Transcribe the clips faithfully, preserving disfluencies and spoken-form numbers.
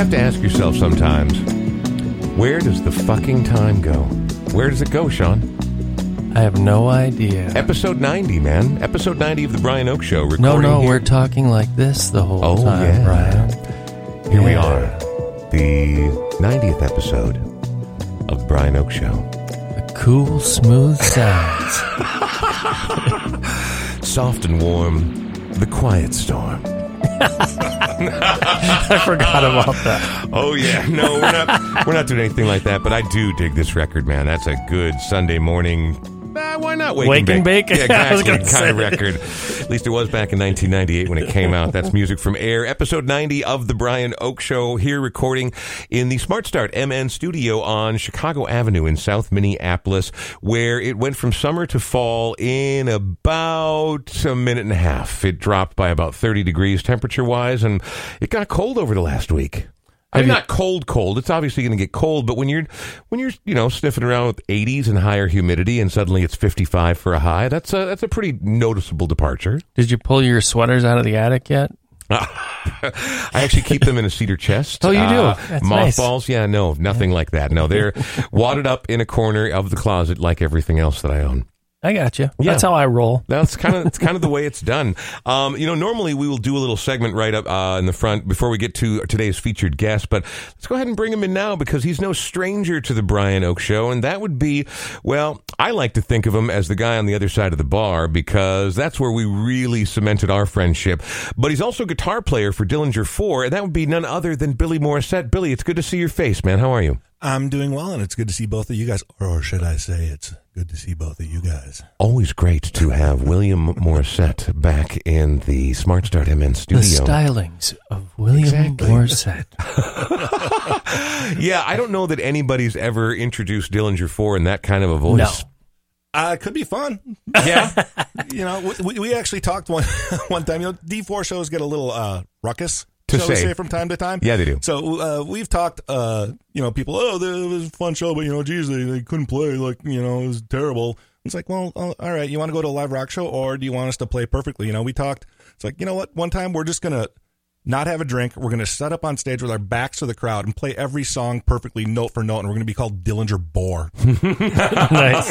have to ask yourself sometimes, where does the fucking time go? Where does it go, Sean? I have no idea. Episode ninety, man. Episode ninety of The Brian Oake Show. No, no, here. We're talking like this the whole oh, time, yeah. Brian. Here yeah. we are. The ninetieth episode of The Brian Oake Show. A cool, smooth sounds. Soft and warm, the quiet storm. I forgot about that. Oh yeah, no, we're not. We're not doing anything like that. But I do dig this record, man. That's a good Sunday morning. Uh, why not wake, wake and bake? And bake? Yeah, exactly. I was kind of record. At least it was back in nineteen ninety-eight when it came out. That's music from Air, episode ninety of The Brian Oake Show, here recording in the Smart Start M N studio on Chicago Avenue in South Minneapolis, where it went from summer to fall in about a minute and a half. It dropped by about thirty degrees temperature-wise, and it got cold over the last week. I'm not cold, cold. It's obviously going to get cold, but when you're, when you're, you know, sniffing around with eighties and higher humidity, and suddenly it's fifty-five for a high, that's a that's a pretty noticeable departure. Did you pull your sweaters out of the attic yet? I actually keep them in a cedar chest. Oh, you do? Uh, That's mothballs? Nice. Yeah, no, nothing yeah. like that. No, they're wadded up in a corner of the closet, like everything else that I own. I got you. Yeah. That's how I roll. That's kind of it's kind of the way it's done. Um, you know, normally we will do a little segment right up uh, in the front before we get to today's featured guest, but let's go ahead and bring him in now because he's no stranger to the Brian Oake Show, and that would be, well, I like to think of him as the guy on the other side of the bar because that's where we really cemented our friendship. But he's also a guitar player for Dillinger Four, and that would be none other than Billy Morrisette. Billy, it's good to see your face, man. How are you? I'm doing well, and it's good to see both of you guys, or should I say it's good to see both of you guys. Always great to have William Morrisette back in the Smart Start M N studio. The stylings of William exactly. Morrisette. Yeah, I don't know that anybody's ever introduced Dillinger Four in that kind of a voice. No. Uh, it could be fun. Yeah. You know, we, we actually talked one, one time. You know, D four shows get a little uh, ruckus. To shall say. We say from time to time? Yeah, they do. So uh, we've talked, uh, you know, people, oh, it was a fun show, but, you know, geez, they, they couldn't play. Like, you know, it was terrible. It's like, well, all right, you want to go to a live rock show or do you want us to play perfectly? You know, we talked. It's like, you know what? One time we're just going to not have a drink. We're going to set up on stage with our backs to the crowd and play every song perfectly, note for note, and we're going to be called Dillinger Boar. Nice.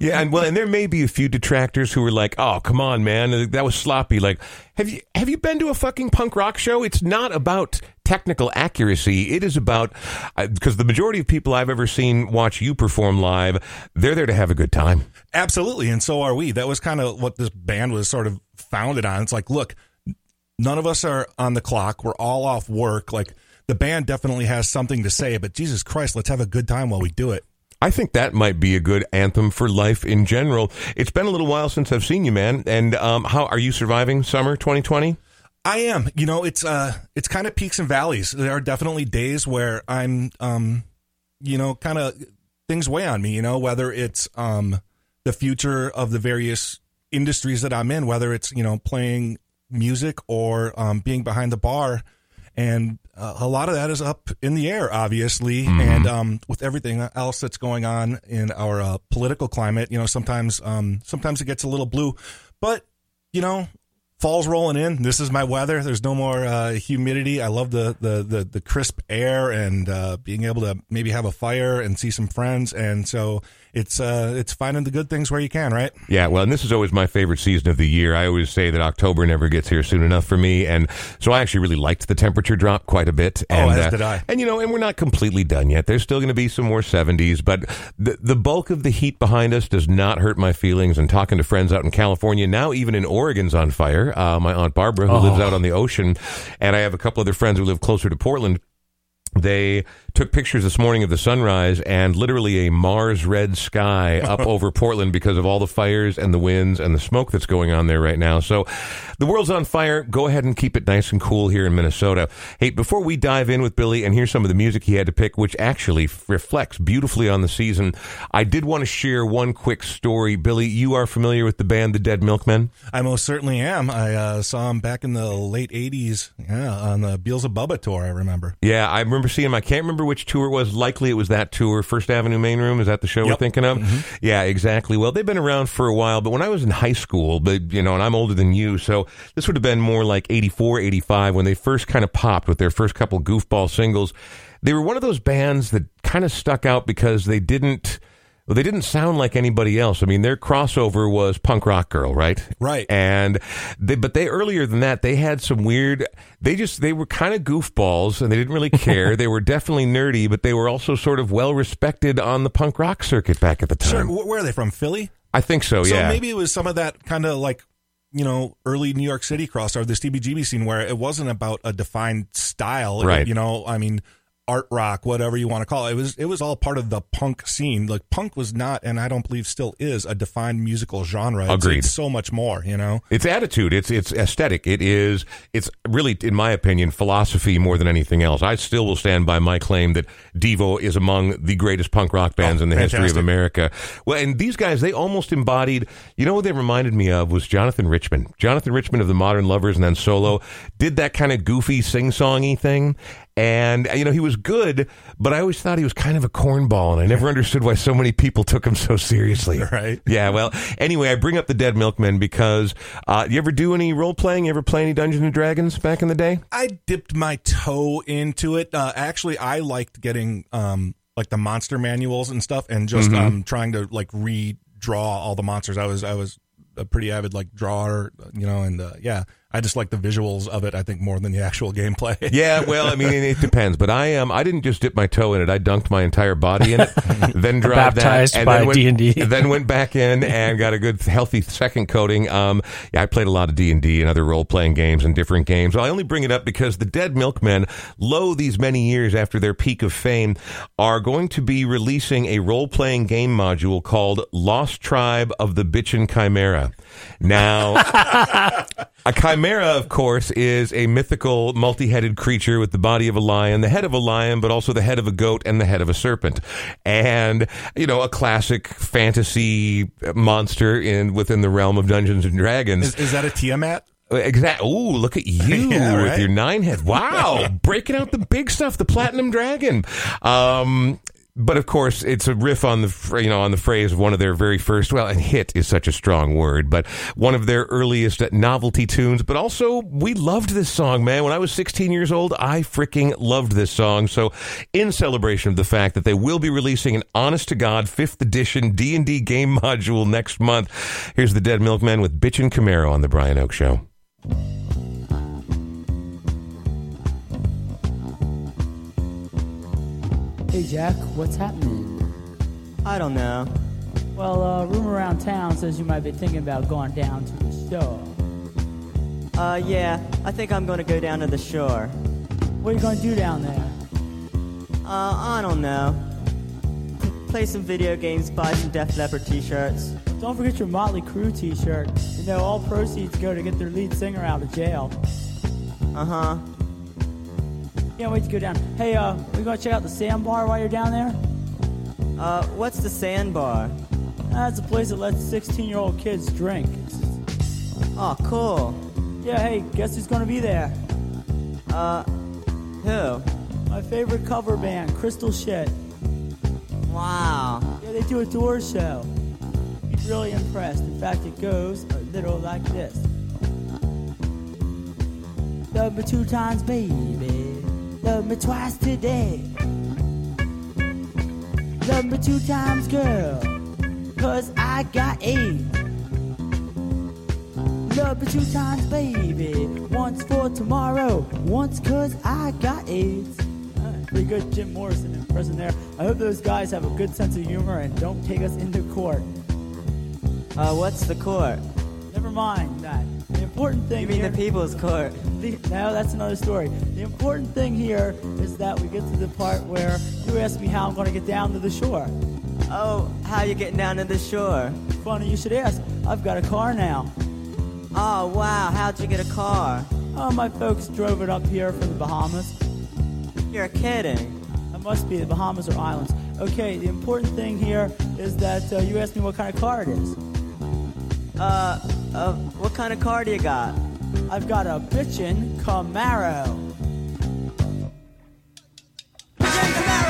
Yeah, and well, and there may be a few detractors who are like, "Oh, come on, man, that was sloppy." Like, have you have you been to a fucking punk rock show? It's not about technical accuracy. It is about because uh, the majority of people I've ever seen watch you perform live, they're there to have a good time. Absolutely, and so are we. That was kind of what this band was sort of founded on. It's like, look. None of us are on the clock. We're all off work. Like, the band definitely has something to say, but Jesus Christ, let's have a good time while we do it. I think that might be a good anthem for life in general. It's been a little while since I've seen you, man. And um, how are you surviving summer twenty twenty? I am. You know, it's uh, it's kind of peaks and valleys. There are definitely days where I'm, um, you know, kind of things weigh on me, you know, whether it's um, the future of the various industries that I'm in, whether it's, you know, playing music or um, being behind the bar, and uh, a lot of that is up in the air, obviously. Mm-hmm. And um, with everything else that's going on in our uh, political climate, you know, sometimes um, sometimes it gets a little blue, but you know, fall's rolling in. This is my weather. There's no more uh, humidity. I love the the the, the crisp air and uh, being able to maybe have a fire and see some friends, and so. It's uh, it's finding the good things where you can, right? Yeah, well, and this is always my favorite season of the year. I always say that October never gets here soon enough for me, and so I actually really liked the temperature drop quite a bit. And, oh, as uh, did I. And, you know, and we're not completely done yet. There's still going to be some more seventies, but the, the bulk of the heat behind us does not hurt my feelings, and talking to friends out in California, now even in Oregon's on fire. Uh, my Aunt Barbara, who oh. lives out on the ocean, and I have a couple other friends who live closer to Portland. They took pictures this morning of the sunrise and literally a Mars red sky up over Portland because of all the fires and the winds and the smoke that's going on there right now. So the world's on fire. Go ahead and keep it nice and cool here in Minnesota. Hey, before we dive in with Billy and hear some of the music he had to pick, which actually reflects beautifully on the season, I did want to share one quick story. Billy, you are familiar with the band The Dead Milkmen? I most certainly am. I uh, saw them back in the late eighties yeah, on the Beals of Bubba tour, I remember. Yeah, I remember seeing them. I can't remember which tour it was. Likely it was that tour, First Avenue Main Room. Is that the show yep. we're thinking of? Mm-hmm. Yeah, exactly. Well, they've been around for a while, but when I was in high school, but you know, and I'm older than you, so this would have been more like eighty-four, eighty-five when they first kind of popped with their first couple goofball singles. They were one of those bands that kind of stuck out because they didn't, well, they didn't sound like anybody else. I mean, their crossover was Punk Rock Girl, right? Right. And they, but they earlier than that, they had some weird. They just they were kind of goofballs, and they didn't really care. They were definitely nerdy, but they were also sort of well respected on the punk rock circuit back at the time. Sure. Where are they from? Philly? I think so. Yeah. So maybe it was some of that kind of like, you know, early New York City crossover, this T B G B scene, where it wasn't about a defined style, right? You know, I mean. Art rock, whatever you want to call it. It was it was all part of the punk scene. Like, punk was not, and I don't believe still is, a defined musical genre. It's, Agreed. It's so much more, you know? It's attitude. It's it's aesthetic. It is, it's really, in my opinion, philosophy more than anything else. I still will stand by my claim that Devo is among the greatest punk rock bands oh, in the fantastic. history of America. Well, and these guys, they almost embodied, you know what they reminded me of was Jonathan Richman. Jonathan Richman of the Modern Lovers and then solo did that kind of goofy sing-songy thing. And, you know, he was good, but I always thought he was kind of a cornball, and I never understood why so many people took him so seriously. Right. Yeah, well, anyway, I bring up the Dead Milkmen because uh, you ever do any role-playing? You ever play any Dungeons and Dragons back in the day? I dipped my toe into it. Uh, actually, I liked getting, um, like, the monster manuals and stuff and just mm-hmm. um, trying to, like, redraw all the monsters. I was I was a pretty avid, like, drawer, you know, and, uh, yeah. I just like the visuals of it, I think, more than the actual gameplay. Yeah, well, I mean, it depends. But I um, I didn't just dip my toe in it. I dunked my entire body in it, then dropped Baptized that. Baptized by D and D. Then went back in and got a good, healthy second coating. Um, yeah, I played a lot of D and D and other role-playing games and different games. I only bring it up because the Dead Milkmen, lo these many years after their peak of fame, are going to be releasing a role-playing game module called Lost Tribe of the Bitchin' Chimera. Now, a chimera... Chimera, of course, is a mythical multi-headed creature with the body of a lion, the head of a lion, but also the head of a goat and the head of a serpent. And, you know, a classic fantasy monster in within the realm of Dungeons and Dragons. Is, is that a Tiamat? Exactly. Ooh, look at you yeah, right? with your nine head. Wow. Breaking out the big stuff, the platinum dragon. Um... But of course, it's a riff on the you know on the phrase of one of their very first well, and hit is such a strong word, but one of their earliest novelty tunes. But also, we loved this song, man. When I was sixteen years old, I freaking loved this song. So, in celebration of the fact that they will be releasing an honest to God fifth edition D and D game module next month, here's the Dead Milkmen with Bitchin' Camaro on the Brian Oake Show. Hey, Jack, what's happening? I don't know. Well, uh, rumor around town says you might be thinking about going down to the shore. Uh, yeah, I think I'm going to go down to the shore. What are you going to do down there? Uh, I don't know. Play some video games, buy some Def Leppard t-shirts. Don't forget your Motley Crue t-shirt. You know, all proceeds go to get their lead singer out of jail. Uh-huh. Can't wait to go down. Hey, uh, we gonna check out the sandbar while you're down there? Uh, what's the sandbar? That's uh, a place that lets sixteen-year-old kids drink. Oh, cool. Yeah, hey, guess who's gonna be there? Uh, who? My favorite cover band, Crystal Shit. Wow. Yeah, they do a door show. You'd be really impressed. In fact, it goes a little like this. Love me two times, baby. Love me twice today. Love me two times, girl, 'cause I got eight. Love me two times, baby. Once for tomorrow. Once 'cause I got eight. Uh, pretty good Jim Morrison in prison there. I hope those guys have a good sense of humor and don't take us into court. Uh, what's the court? Never mind that. The important thing. You mean here, the People's Court? The, no, that's another story. The important thing here is that we get to the part where you asked me how I'm going to get down to the shore. Oh, how you getting down to the shore? Funny you should ask. I've got a car now. Oh, wow. How'd you get a car? Oh, my folks drove it up here from the Bahamas. You're kidding. It must be. The Bahamas are islands. Okay, the important thing here is that uh, you asked me what kind of car it is. Uh, uh, what kind of car do you got? I've got a bitchin' Camaro. Bitchin' Camaro!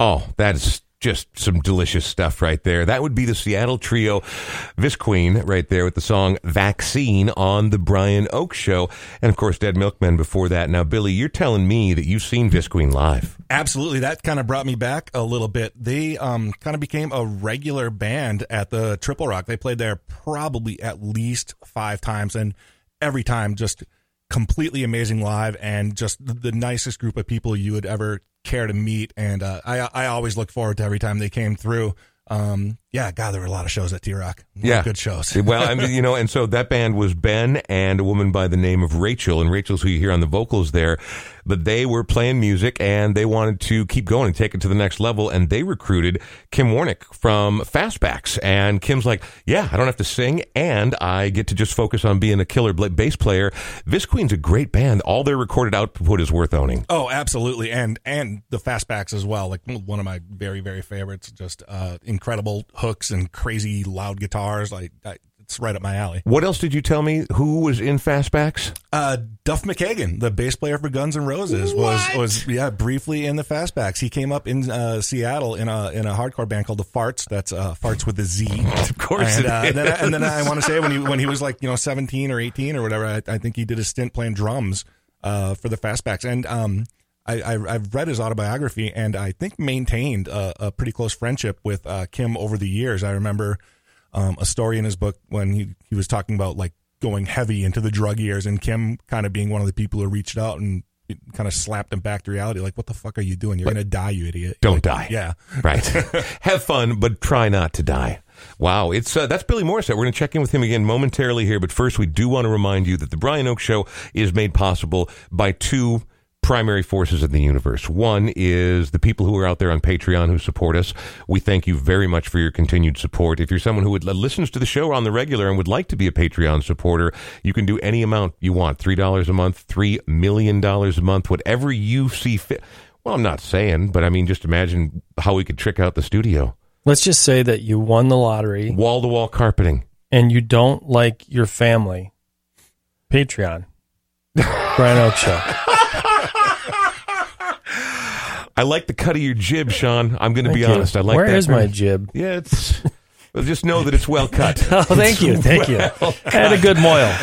Oh, that's just some delicious stuff right there. That would be the Seattle trio Visqueen right there with the song Vaccine on the Brian Oake Show. And, of course, Dead Milkmen before that. Now, Billy, you're telling me that you've seen Visqueen live. Absolutely. That kind of brought me back a little bit. They um, kind of became a regular band at the Triple Rock. They played there probably at least five times, and every time just completely amazing live and just the nicest group of people you would ever care to meet. And uh, I I always look forward to every time they came through. Um, yeah, God, there were a lot of shows at T-Rock. Yeah. Good shows. Well, I mean, you know, and so that band was Ben and a woman by the name of Rachel, and Rachel's who you hear on the vocals there, but they were playing music and they wanted to keep going and take it to the next level, and they recruited Kim Warnick from Fastbacks, and Kim's like, yeah, I don't have to sing, and I get to just focus on being a killer bass player. Visqueen's a great band. All their recorded output is worth owning. Oh, absolutely, and and the Fastbacks as well, like one of my very, very favorites, just uh, incredible hook and crazy loud guitars. Like, I, it's right up my alley. What else did you tell me? Who was in Fastbacks? Uh, Duff McKagan, the bass player for Guns N' Roses, what? was was yeah briefly in the Fastbacks. He came up in uh, Seattle in a in a hardcore band called the Fartz. That's uh, Fartz with a Z, of course. And, it uh, is. Then I, and then I want to say when he when he was like you know seventeen or eighteen or whatever, I, I think he did a stint playing drums uh, for the Fastbacks. And um, I, I, I've read his autobiography, and I think maintained a, a pretty close friendship with uh, Kim over the years. I remember um, a story in his book when he, he was talking about like going heavy into the drug years, and Kim kind of being one of the people who reached out and kind of slapped him back to reality. Like, what the fuck are you doing? You're going to die, you idiot. Don't like, die. Yeah. Right. Have fun, but try not to die. Wow, it's uh, that's Billy Morrisette. We're going to check in with him again momentarily here, but first we do want to remind you that The Brian Oake Show is made possible by two primary forces in the universe. One is the people who are out there on Patreon who support us. We thank you very much for your continued support. If you're someone who would, listens to the show on the regular and would like to be a Patreon supporter, you can do any amount you want. three dollars a month, three million dollars a month, whatever you see fit. Well, I'm not saying, but I mean, just imagine how we could trick out the studio. Let's just say that you won the lottery. Wall-to-wall carpeting. And you don't like your family. Patreon. Brian Oake Show. I like the cut of your jib, Sean. I'm going to be you. honest. I like Where that. Where is my jib? Yeah, it's. Well, just know that it's well cut. oh, thank it's you, thank well you. Cut. And a good moil.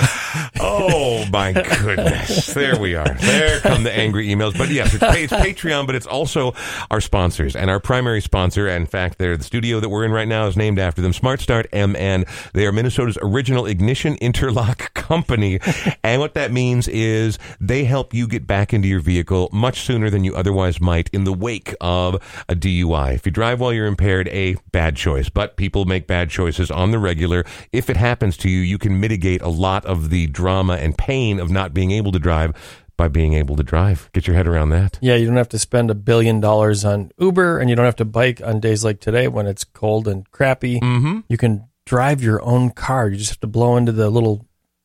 Oh my goodness! There we are. There come the angry emails. But yes, it's, it's Patreon, but it's also our sponsors and our primary sponsor. In fact, they're the studio that we're in right now is named after them. Smart Start M N. They are Minnesota's original ignition interlock company, and what that means is they help you get back into your vehicle much sooner than you otherwise might in the wake of a D U I. If you drive while you're impaired, a bad choice, but people may. Make bad choices on the regular. If it happens to you, you can mitigate a lot of the drama and pain of not being able to drive by being able to drive. Get your head around that. Yeah, you don't have to spend a billion dollars on Uber, and you don't have to bike on days like today when it's cold and crappy. Mm-hmm. You can drive your own car. You just have to blow into the little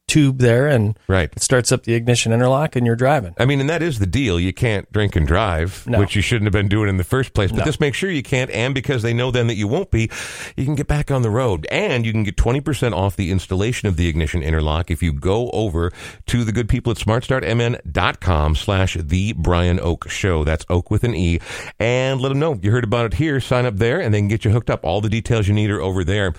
tube there, and right. it starts up the ignition interlock, and you're driving. I mean, and that is the deal. You can't drink and drive, no. which you shouldn't have been doing in the first place, but no. this makes sure you can't, and because they know then that you won't be, you can get back on the road, and you can get twenty percent off the installation of the ignition interlock if you go over to the good people at smart start m n dot com slash the Brian Oake Show. That's Oak with an E, and let them know you heard about it here. Sign up there, and they can get you hooked up. All the details you need are over there.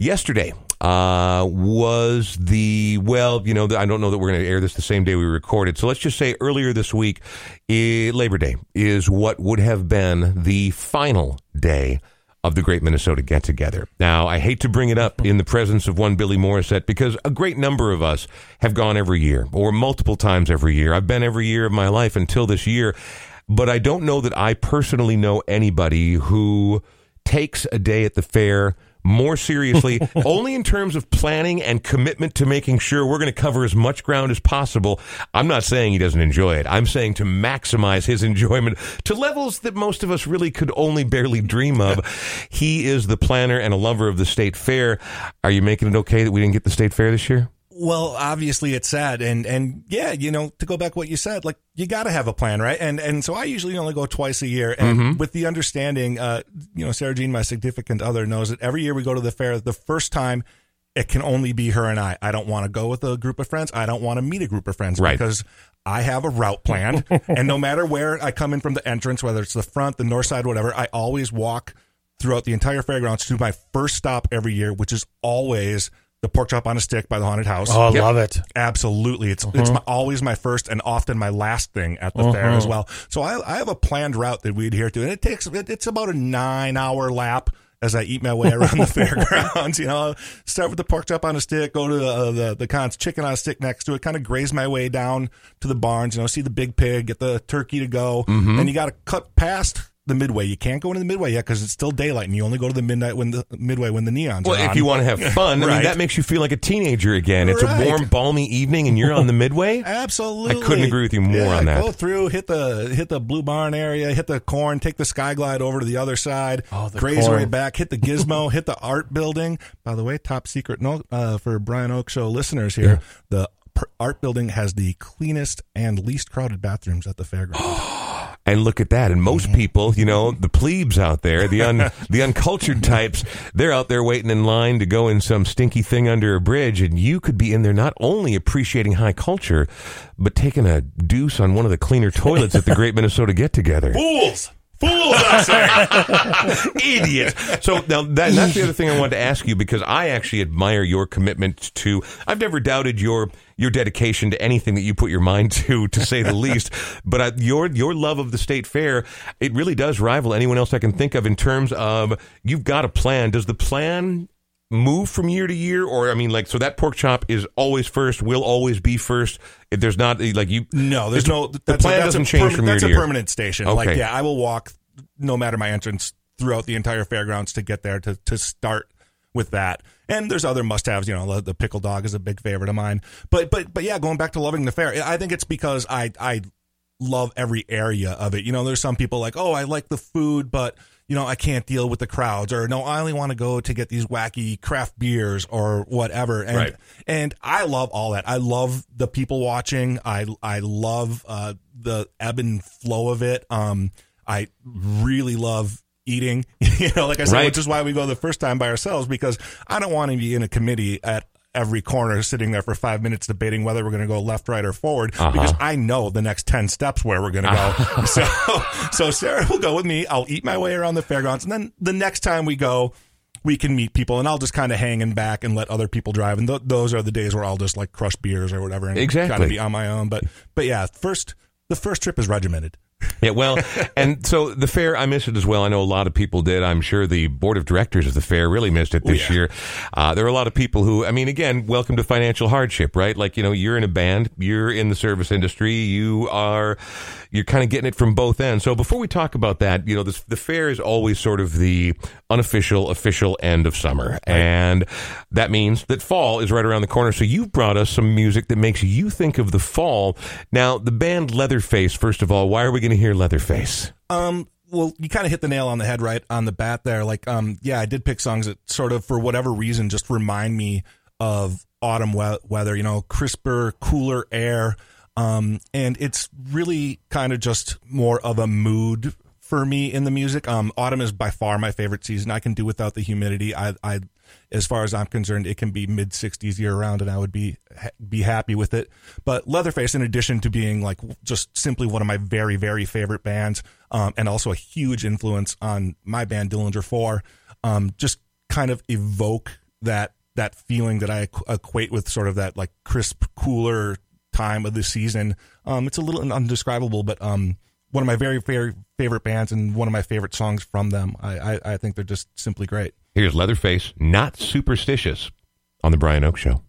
Yesterday uh, was the, well, you know, I don't know that we're going to air this the same day we recorded. So let's just say earlier this week, eh, Labor Day is what would have been the final day of the Great Minnesota Get Together. Now, I hate to bring it up in the presence of one Billy Morrisette because a great number of us have gone every year or multiple times every year. I've been every year of my life until this year, but I don't know that I personally know anybody who takes a day at the fair more seriously, only in terms of planning and commitment to making sure we're going to cover as much ground as possible. I'm not saying he doesn't enjoy it. I'm saying to maximize his enjoyment to levels that most of us really could only barely dream of. He is the planner and a lover of the state fair. Are you making it okay that we didn't get the state fair this year? Well, obviously it's sad. And, and yeah, you know, to go back to what you said, like you got to have a plan, right? And, and so I usually only go twice a year. And mm-hmm. with the understanding, uh, you know, Sarah Jean, my significant other, knows that every year we go to the fair, the first time it can only be her and I. I don't want to go with a group of friends. I don't want to meet a group of friends right. because I have a route planned. And no matter where I come in from the entrance, whether it's the front, the north side, whatever, I always walk throughout the entire fairgrounds to my first stop every year, which is always the pork chop on a stick by the haunted house. Oh, I yep. love it. Absolutely. It's uh-huh. it's my, always my first and often my last thing at the uh-huh. fair as well. So I, I have a planned route that we adhere to, and it takes it, it's about a nine-hour lap as I eat my way around the fairgrounds. You know, start with the pork chop on a stick, go to the uh, the, the Con's chicken on a stick next to it, kind of graze my way down to the barns, you know, see the big pig, get the turkey to go, mm-hmm. and you got to cut past the midway. You can't go into the midway yet because it's still daylight, and you only go to the midnight when the midway when the neons well, are on. Well, if you want to have fun, right. I mean, that makes you feel like a teenager again. It's right. a warm, balmy evening, and you're on the midway. Absolutely, I couldn't agree with you more yeah, on that. Go through, hit the hit the Blue Barn area, hit the corn, take the Sky Glide over to the other side, oh, the graze corn. Way back, hit the Gizmo, hit the Art Building. By the way, top secret note uh, for Brian Oake Show listeners here: yeah. the Art Building has the cleanest and least crowded bathrooms at the fairgrounds. And look at that. And most people, you know, the plebes out there, the un, the uncultured types, they're out there waiting in line to go in some stinky thing under a bridge. And you could be in there not only appreciating high culture, but taking a deuce on one of the cleaner toilets at the Great Minnesota Get Together. Fools! Fools, I say. Idiots. So now that, that's the other thing I wanted to ask you, because I actually admire your commitment to, I've never doubted your your dedication to anything that you put your mind to, to say the least. But I, your your love of the state fair, it really does rival anyone else I can think of in terms of you've got a plan. Does the plan move from year to year? Or I mean, like, so that pork chop is always first, will always be first. If there's not like you no there's no the that's plan a, that's doesn't change perma- from year that's to a year. Permanent station okay. Like yeah I will walk no matter my entrance throughout the entire fairgrounds to get there to to start with that. And there's other must-haves, you know, the, the pickle dog is a big favorite of mine, but but but yeah going back to loving the fair, I think it's because I I love every area of it. You know, there's some people like, oh, I like the food, but you know, I can't deal with the crowds, or no, I only want to go to get these wacky craft beers or whatever. And right. and I love all that. I love the people watching. I I love uh, the ebb and flow of it. Um, I really love eating. You know, like I said, right. which is why we go the first time by ourselves, because I don't want to be in a committee at every corner sitting there for five minutes debating whether we're going to go left, right, or forward, uh-huh. because I know the next ten steps where we're going to go. so, so Sarah will go with me. I'll eat my way around the fairgrounds, and then the next time we go, we can meet people, and I'll just kind of hang in back and let other people drive. And th- those are the days where I'll just like crush beers or whatever, and exactly. kind of be on my own. But, but yeah, first the first trip is regimented. Yeah, well, and so the fair, I missed it as well. I know a lot of people did. I'm sure the board of directors of the fair really missed it this oh, yeah. year. Uh, there are a lot of people who, I mean, again, welcome to financial hardship, right? Like, you know, you're in a band, you're in the service industry, you are, you're kind of getting it from both ends. So before we talk about that, you know, this, the fair is always sort of the unofficial, official end of summer. Right. And that means that fall is right around the corner. So you've brought us some music that makes you think of the fall. Now, the band Leatherface, first of all, why are we going to hear Leatherface? Um, well, you kind of hit the nail on the head right on the bat there. Like, um, yeah, I did pick songs that sort of, for whatever reason, just remind me of autumn we- weather, you know, crisper, cooler air. Um, and it's really kind of just more of a mood for me in the music. Um, autumn is by far my favorite season. I can do without the humidity. I, I, as far as I'm concerned, it can be mid sixties year round, and I would be ha- be happy with it. But Leatherface, in addition to being like just simply one of my very very favorite bands, um, and also a huge influence on my band Dillinger Four, um, just kind of evoke that that feeling that I equate with sort of that like crisp, cooler time of the season. Um, it's a little indescribable, but um. One of my very, very favorite bands and one of my favorite songs from them. I, I, I think they're just simply great. Here's Leatherface, Not Superstitious, on The Brian Oake Show.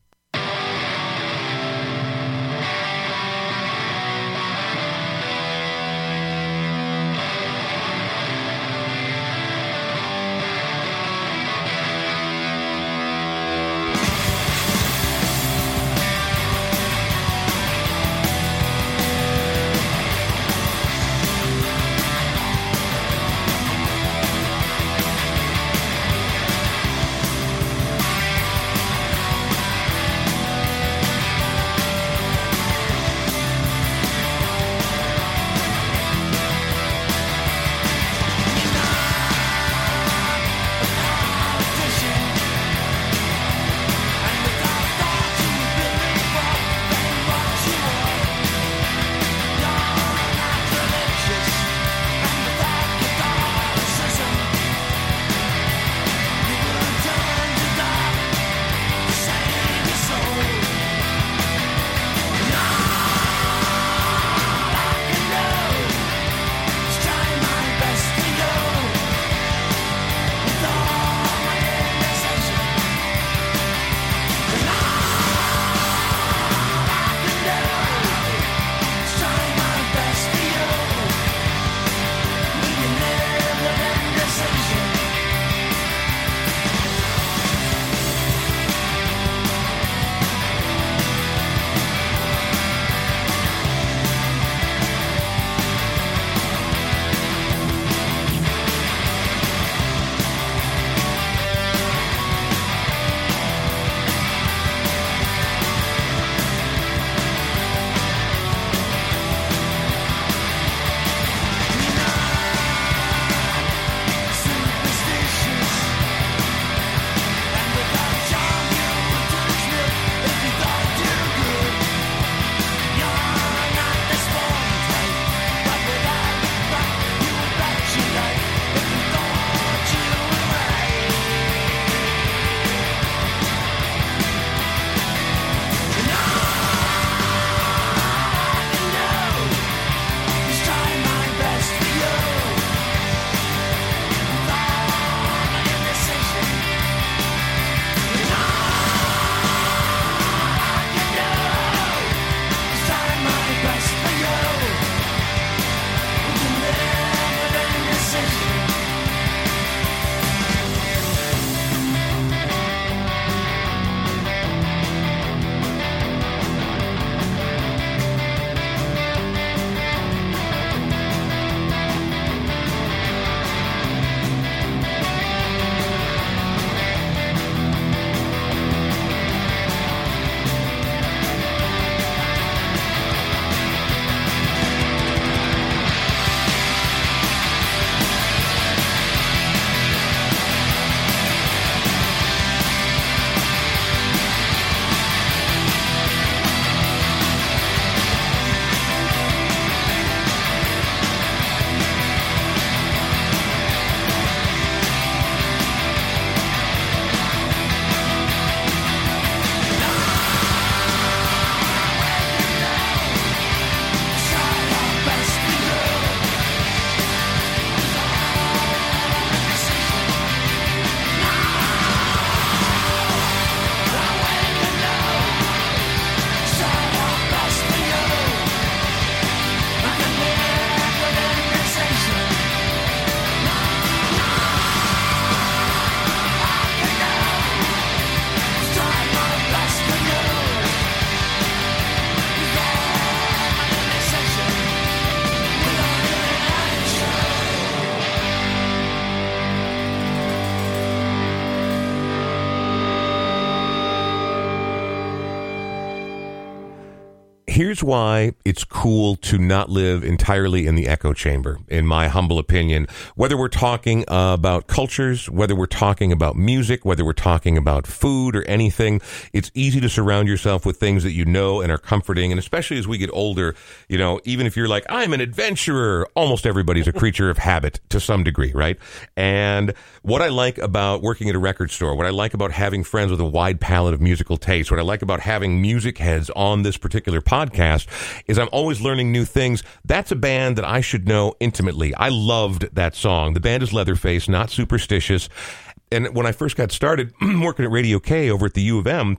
here's why it's cool to not live entirely in the echo chamber, in my humble opinion. Whether we're talking uh, about cultures, whether we're talking about music, whether we're talking about food or anything, it's easy to surround yourself with things that you know and are comforting. And especially as we get older, you know, even if you're like, I'm an adventurer, almost everybody's a creature of habit to some degree, right? And what I like about working at a record store, what I like about having friends with a wide palette of musical taste, what I like about having music heads on this particular podcast is I'm always learning new things. That's a band that I should know intimately. I loved that song. The band is Leatherface, not Superstitious. And when I first got started working at Radio K over at the U of M,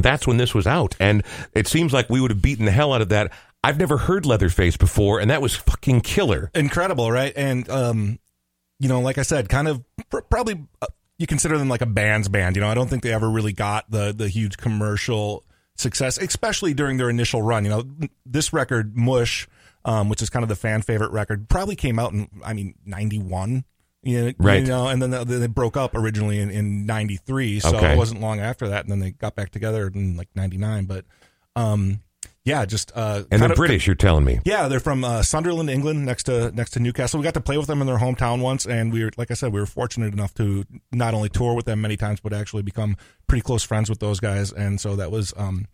that's when this was out. And it seems like we would have beaten the hell out of that. I've never heard Leatherface before, and that was fucking killer. Incredible, right? And, um, you know, like I said, kind of pr- probably uh, you consider them like a band's band. You know, I don't think they ever really got the the huge commercial success, especially during their initial run. You know, this record, Mush, um, which is kind of the fan favorite record, probably came out in, I mean, ninety-one. You know, right. You know, and then they broke up originally in, in ninety-three, so okay. It wasn't long after that. And then they got back together in like ninety-nine. But um, yeah, just uh, and they're of, British. You're telling me, yeah, they're from uh, Sunderland, England, next to next to Newcastle. We got to play with them in their hometown once, and we were, like I said, we were fortunate enough to not only tour with them many times, but actually become pretty close friends with those guys. And so that was um,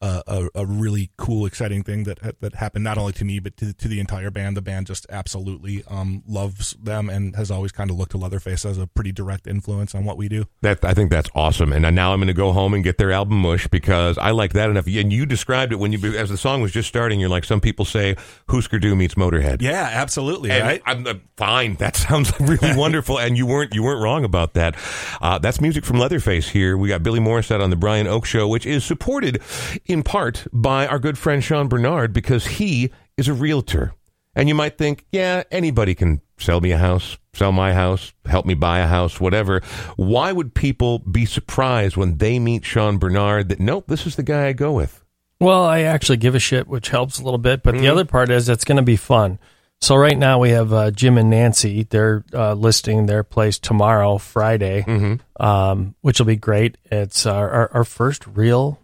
a, a, a really cool, exciting thing that that happened not only to me but to, to the entire band. The band just absolutely um, loves them and has always kind of looked to Leatherface as a pretty direct influence on what we do. That I think that's awesome. And now I'm going to go home and get their album Mush because I like that enough. And you described it when you as the song was just starting. You're like, some people say Husker Du meets Motorhead. Yeah, absolutely. And right? I'm, I'm fine. That sounds really wonderful. And you weren't you weren't wrong about that. Uh, that's music from Leatherface. Here we got Billy Morrisette on the Brian Oake Show, which is supported in part by our good friend Sean Bernard, because he is a realtor. And you might think, yeah, anybody can sell me a house, sell my house, help me buy a house, whatever. Why would people be surprised when they meet Sean Bernard that, nope, this is the guy I go with? Well, I actually give a shit, which helps a little bit. But mm-hmm. The other part is it's going to be fun. So right now we have uh, Jim and Nancy. They're uh, listing their place tomorrow, Friday, mm-hmm. um, which will be great. It's our, our, our first real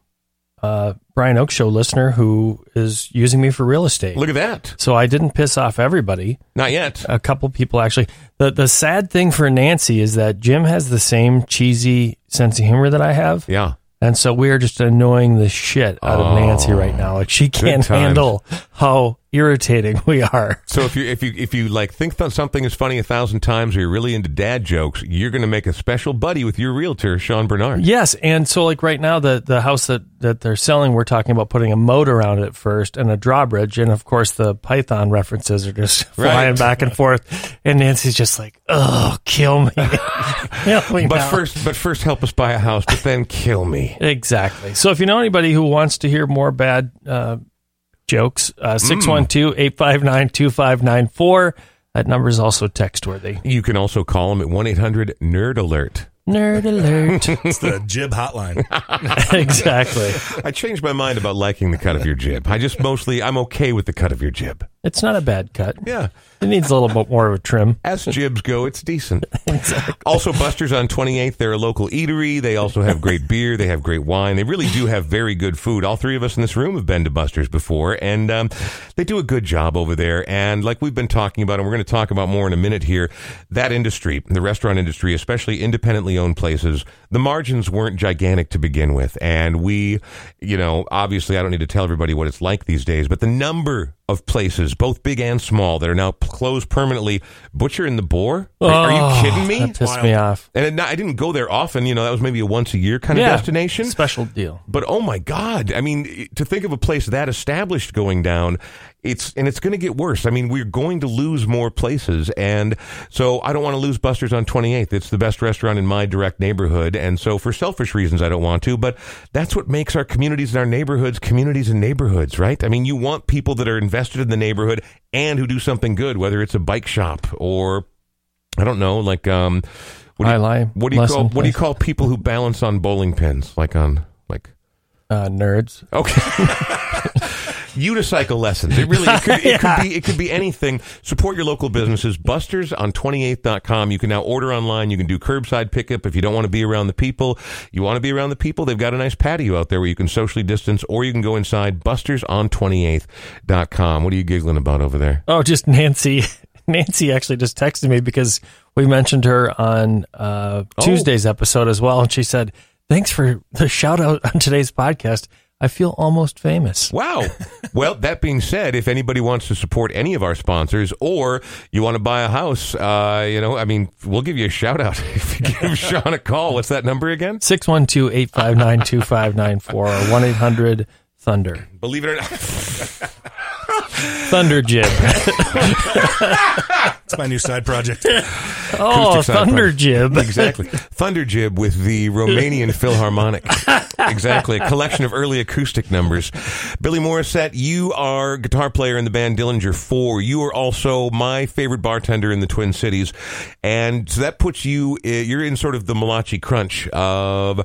Uh, Brian Oake Show listener who is using me for real estate. Look at that. So I didn't piss off everybody. Not yet. A couple people actually. The the sad thing for Nancy is that Jim has the same cheesy sense of humor that I have. Yeah. And so we're just annoying the shit out oh, of Nancy right now. Like she can't handle how irritating we are. So if you if you if you like think that something is funny a thousand times, or you're really into dad jokes, you're going to make a special buddy with your realtor, Sean Bernard. Yes, and so like right now, the the house that that they're selling, we're talking about putting a moat around it first and a drawbridge, and of course the Python references are just right. flying back and forth. And Nancy's just like, oh, kill me. Help me but now. first, but first, help us buy a house, but then kill me. Exactly. So if you know anybody who wants to hear more bad uh, jokes, six one two, eight five nine, two five nine four. That number is also text worthy. You can also call them at one eight hundred nerd alert. Nerd alert. It's the jib hotline. Exactly. I changed my mind about liking the cut of your jib. I just mostly, I'm okay with the cut of your jib. It's not a bad cut. Yeah. It needs a little bit more of a trim. As jibs go, it's decent. Exactly. Also, Buster's on twenty-eighth, they're a local eatery. They also have great beer. They have great wine. They really do have very good food. All three of us in this room have been to Buster's before, and um, they do a good job over there. And like we've been talking about, and we're going to talk about more in a minute here, that industry, the restaurant industry, especially independently owned places, the margins weren't gigantic to begin with. And we, you know, obviously I don't need to tell everybody what it's like these days, but the number of places, both big and small, that are now closed permanently. Butcher and the Boar? Are, oh, are you kidding me? That pissed Wild. me off. And it not, I didn't go there often. You know, that was maybe a once a year kind yeah, of destination. Special deal. But oh my God. I mean, to think of a place that established going down, it's and it's going to get worse. I mean, we're going to lose more places. And so I don't want to lose Buster's on twenty-eighth. It's the best restaurant in my direct neighborhood. And so for selfish reasons, I don't want to. But that's what makes our communities and our neighborhoods communities and neighborhoods, right? I mean, you want people that are invested in the neighborhood and who do something good, whether it's a bike shop or, I don't know, like, um, what do you, I lie. What do you call, place. What do you call people who balance on bowling pins? Like on, like... Uh, nerds. Okay. unicycle lessons. It really it could, it yeah. could be it could be anything. Support your local businesses. Buster's on twenty-eighth dot com. You can now order online. You can do curbside pickup if you don't want to be around the people. You want to be around the people? They've got a nice patio out there where you can socially distance, or you can go inside. Buster's on twenty-eighth dot com. What are you giggling about over there? Oh, just Nancy. Nancy actually just texted me because we mentioned her on uh, oh. Tuesday's episode as well, and she said, "Thanks for the shout out on today's podcast. I feel almost famous." Wow. Well, that being said, if anybody wants to support any of our sponsors, or you want to buy a house, uh, you know, I mean, we'll give you a shout out if you give Sean a call. What's that number again? six one two, eight five nine, two five nine four or one eight hundred thunder. Believe it or not. Thunder Jim. It's my new side project. Oh, Thunder Jib. Exactly. Thunder Jib with the Romanian Philharmonic. Exactly. A collection of early acoustic numbers. Billy Morrisette, you are guitar player in the band Dillinger Four. You are also my favorite bartender in the Twin Cities. And so that puts you, you're in sort of the Malachi crunch of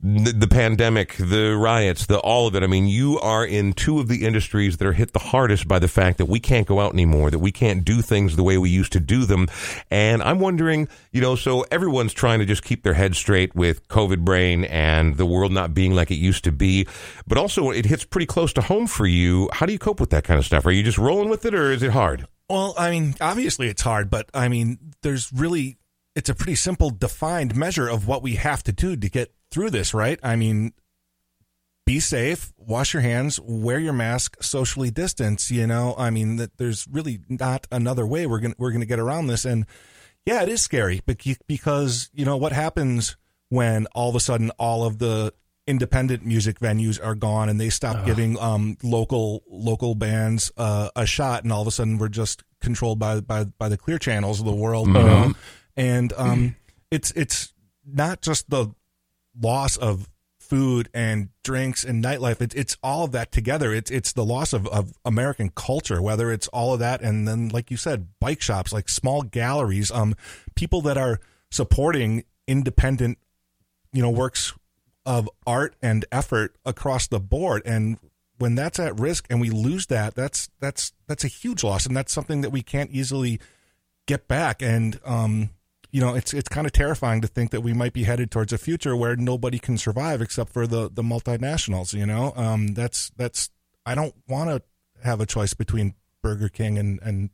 the pandemic, the riots, the all of it. I mean, you are in two of the industries that are hit the hardest by the fact that we can't go out anymore, that we can't do things the way we used to do them. And I'm wondering, you know, so everyone's trying to just keep their head straight with COVID brain and the world not being like it used to be, but also it hits pretty close to home for you. How do you cope with that kind of stuff? Are you just rolling with it, or is it hard? Well, I mean, obviously it's hard, but I mean, there's really, it's a pretty simple defined measure of what we have to do to get through this, right? I mean, be safe, wash your hands, wear your mask, socially distance, you know, I mean, that there's really not another way we're going to, we're going to get around this. And yeah, it is scary because, you know, what happens when all of a sudden all of the independent music venues are gone and they stop uh. giving um, local, local bands uh, a shot. And all of a sudden we're just controlled by, by, by the clear channels of the world. Mm-hmm. You know? And um, mm. it's, it's not just the loss of food and drinks and nightlife. It's it's all of that together. It's it's the loss of, of American culture, whether it's all of that. And then, like you said, bike shops, like small galleries, um, people that are supporting independent, you know, works of art and effort across the board. And when that's at risk and we lose that, that's that's that's a huge loss. And that's something that we can't easily get back. And, um, you know, it's it's kind of terrifying to think that we might be headed towards a future where nobody can survive except for the, the multinationals, you know? Um, that's, that's I don't want to have a choice between Burger King and, and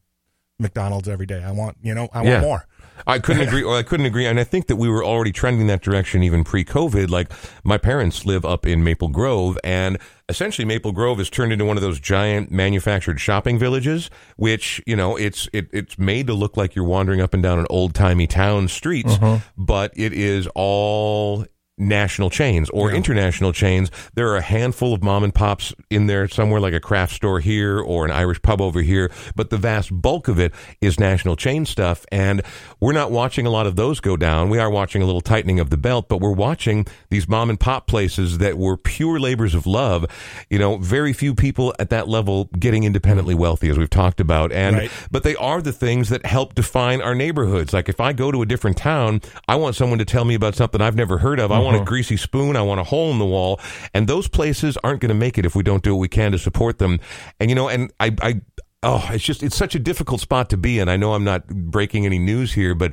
McDonald's every day. I want, you know, I yeah. want more. I couldn't agree. Or I couldn't agree. And I think that we were already trending that direction even pre-COVID. Like, my parents live up in Maple Grove, and essentially Maple Grove has turned into one of those giant manufactured shopping villages, which, you know, it's it, it's made to look like you're wandering up and down an old-timey town streets, uh-huh. but it is all national chains or yeah. international chains. There are a handful of mom and pops in there somewhere, like a craft store here or an Irish pub over here, but the vast bulk of it is national chain stuff, and we're not watching a lot of those go down. We are watching a little tightening of the belt, but we're watching these mom and pop places that were pure labors of love. You know, very few people at that level getting independently wealthy, as we've talked about, and right. but they are the things that help define our neighborhoods. Like, if I go to a different town, I want someone to tell me about something I've never heard of. I I want a greasy spoon. I want a hole in the wall. And those places aren't going to make it if we don't do what we can to support them. And, you know, and I, I, oh, it's just, it's such a difficult spot to be in. I know I'm not breaking any news here, but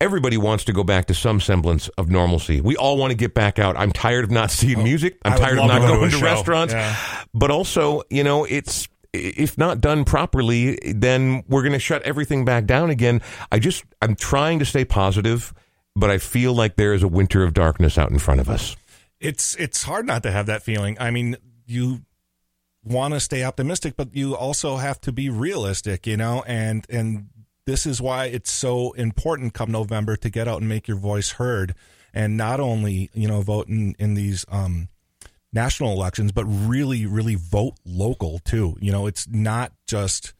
everybody wants to go back to some semblance of normalcy. We all want to get back out. I'm tired of not seeing music. I'm tired of not going to restaurants. Yeah. But also, you know, it's, if not done properly, then we're going to shut everything back down again. I just, I'm trying to stay positive, but I feel like there is a winter of darkness out in front of us. It's it's hard not to have that feeling. I mean, you want to stay optimistic, but you also have to be realistic, you know, and and this is why it's so important come November to get out and make your voice heard, and not only, you know, vote in, in these um, national elections, but really, really vote local too. You know, it's not just,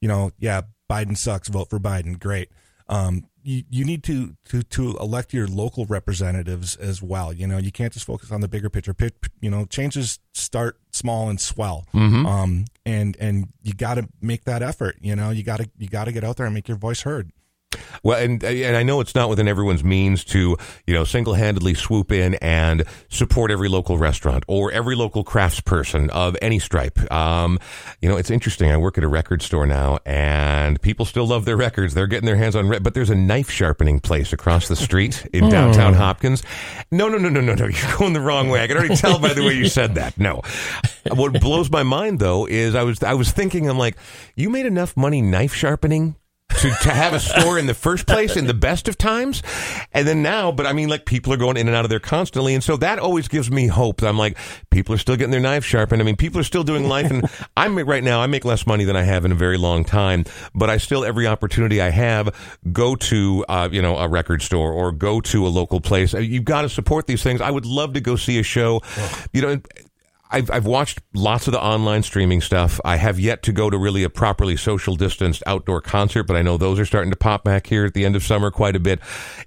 you know, yeah, Biden sucks, vote for Biden, great. Um, You, you need to, to, to elect your local representatives as well. You know, you can't just focus on the bigger picture. P- you know, changes start small and swell. Mm-hmm. Um, and, and you got to make that effort. You know, you got to, you got to get out there and make your voice heard. Well, and and I know it's not within everyone's means to, you know, single-handedly swoop in and support every local restaurant or every local craftsperson of any stripe. Um, you know, it's interesting. I work at a record store now, and people still love their records. They're getting their hands on records. But there's a knife sharpening place across the street in oh. downtown Hopkins. No, no, no, no, no, no. You're going the wrong way. I can already tell by the way you said that. No. What blows my mind, though, is I was I was thinking, I'm like, you made enough money knife sharpening to, to have a store in the first place in the best of times, and then now, but I mean, like, people are going in and out of there constantly, and so that always gives me hope. I'm like, people are still getting their knives sharpened. I mean, people are still doing life, and I'm right now, I make less money than I have in a very long time, but I still, every opportunity I have, go to, uh, you know, a record store or go to a local place. You've got to support these things. I would love to go see a show. Oh. You know, I've I've watched lots of the online streaming stuff. I have yet to go to really a properly social distanced outdoor concert, but I know those are starting to pop back here at the end of summer quite a bit.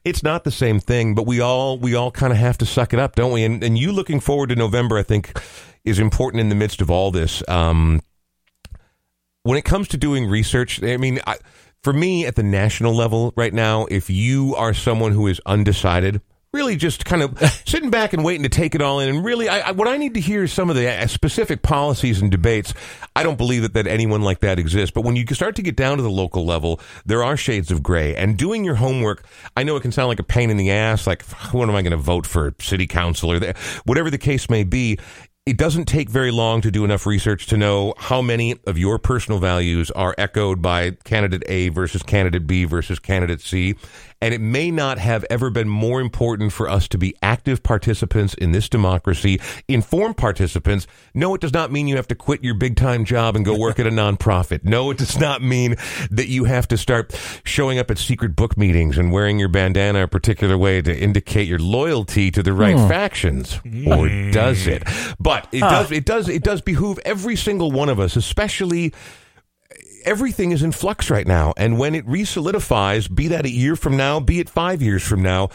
It's not the same thing, but we all we all kind of have to suck it up, don't we? And and you looking forward to November, I think, is important in the midst of all this. Um, when it comes to doing research, I mean, I, for me at the national level right now, if you are someone who is undecided, really just kind of sitting back and waiting to take it all in. And really, I, I, what I need to hear is some of the specific policies and debates. I don't believe that, that anyone like that exists. But when you start to get down to the local level, there are shades of gray. And doing your homework, I know it can sound like a pain in the ass, like, what am I going to vote for, city council or that? Whatever the case may be, it doesn't take very long to do enough research to know how many of your personal values are echoed by candidate A versus candidate B versus candidate C. And it may not have ever been more important for us to be active participants in this democracy, informed participants. No, it does not mean you have to quit your big-time job and go work at a nonprofit. No, it does not mean that you have to start showing up at secret book meetings and wearing your bandana a particular way to indicate your loyalty to the right mm. factions. Or does it? But it, huh. does, it, does, it does behoove every single one of us, especially... Everything is in flux right now, and when it resolidifies, be that a year from now, be it five years from now,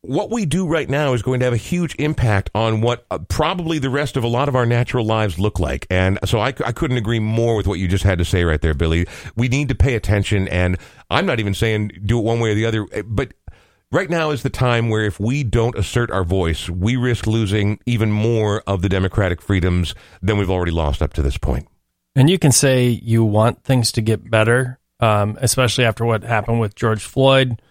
what we do right now is going to have a huge impact on what uh, probably the rest of a lot of our natural lives look like. And so I, I couldn't agree more with what you just had to say right there, Billy. We need to pay attention, and I'm not even saying do it one way or the other, but right now is the time where if we don't assert our voice, we risk losing even more of the democratic freedoms than we've already lost up to this point. And you can say you want things to get better, um, especially after what happened with George Floyd.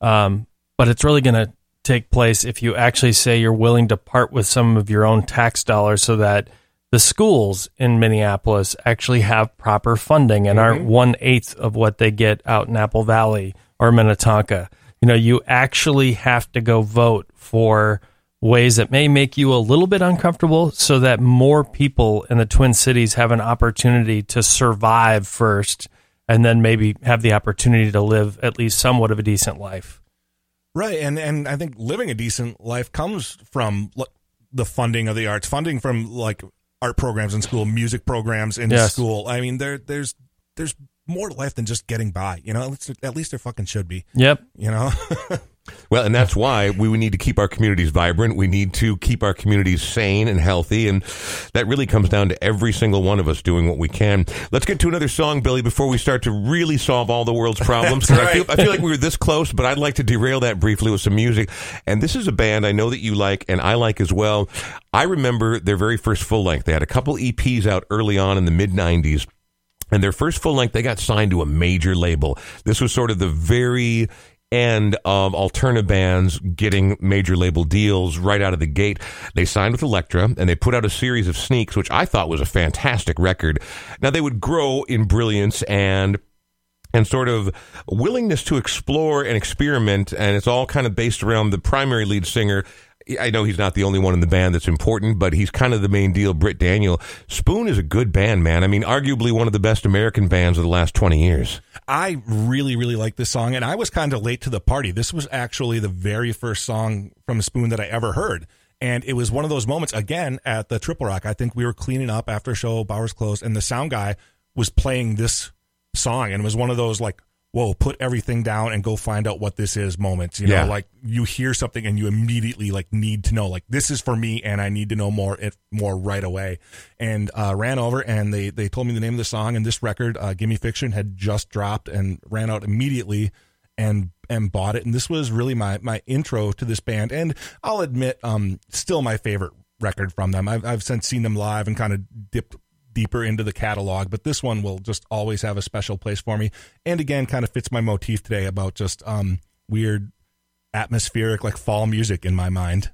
Um, but it's really going to take place if you actually say you're willing to part with some of your own tax dollars so that the schools in Minneapolis actually have proper funding and mm-hmm. aren't one-eighth of what they get out in Apple Valley or Minnetonka. You know, you actually have to go vote for ways that may make you a little bit uncomfortable so that more people in the Twin Cities have an opportunity to survive first and then maybe have the opportunity to live at least somewhat of a decent life. Right. And and I think living a decent life comes from the funding of the arts, funding from like art programs in school, music programs in yes. school. I mean, there there's there's more life than just getting by, you know, at least, at least there fucking should be. Yep. You know? Well, and that's why we need to keep our communities vibrant. We need to keep our communities sane and healthy. And that really comes down to every single one of us doing what we can. Let's get to another song, Billy, before we start to really solve all the world's problems. Right. I, feel, I feel like we were this close, but I'd like to derail that briefly with some music. And this is a band I know that you like and I like as well. I remember their very first full length. They had a couple E Ps out early on in the mid nineties. And their first full length, they got signed to a major label. This was sort of the very... end of alternative bands getting major label deals right out of the gate. They signed with Elektra, and they put out a series of Sneaks, which I thought was a fantastic record. Now, they would grow in brilliance and and sort of willingness to explore and experiment, and it's all kind of based around the primary lead singer. I know he's not the only one in the band that's important, but he's kind of the main deal, Britt Daniel. Spoon is a good band, man. I mean, arguably one of the best American bands of the last twenty years. I really, really like this song, and I was kind of late to the party. This was actually the very first song from Spoon that I ever heard, and it was one of those moments, again, at the Triple Rock. I think we were cleaning up after a show, Bowers closed, and the sound guy was playing this song, and it was one of those, like, whoa, put everything down and go find out what this is moments. You know, yeah. like you hear something and you immediately like need to know, like this is for me and I need to know more it more right away. And uh, ran over and they, they told me the name of the song, and this record, uh, Gimme Fiction, had just dropped, and ran out immediately and and bought it. And this was really my, my intro to this band. And I'll admit, um, still my favorite record from them. I've, I've since seen them live and kind of dipped deeper into the catalog, but this one will just always have a special place for me. And again, kind of fits my motif today about just um, weird atmospheric, like fall music in my mind.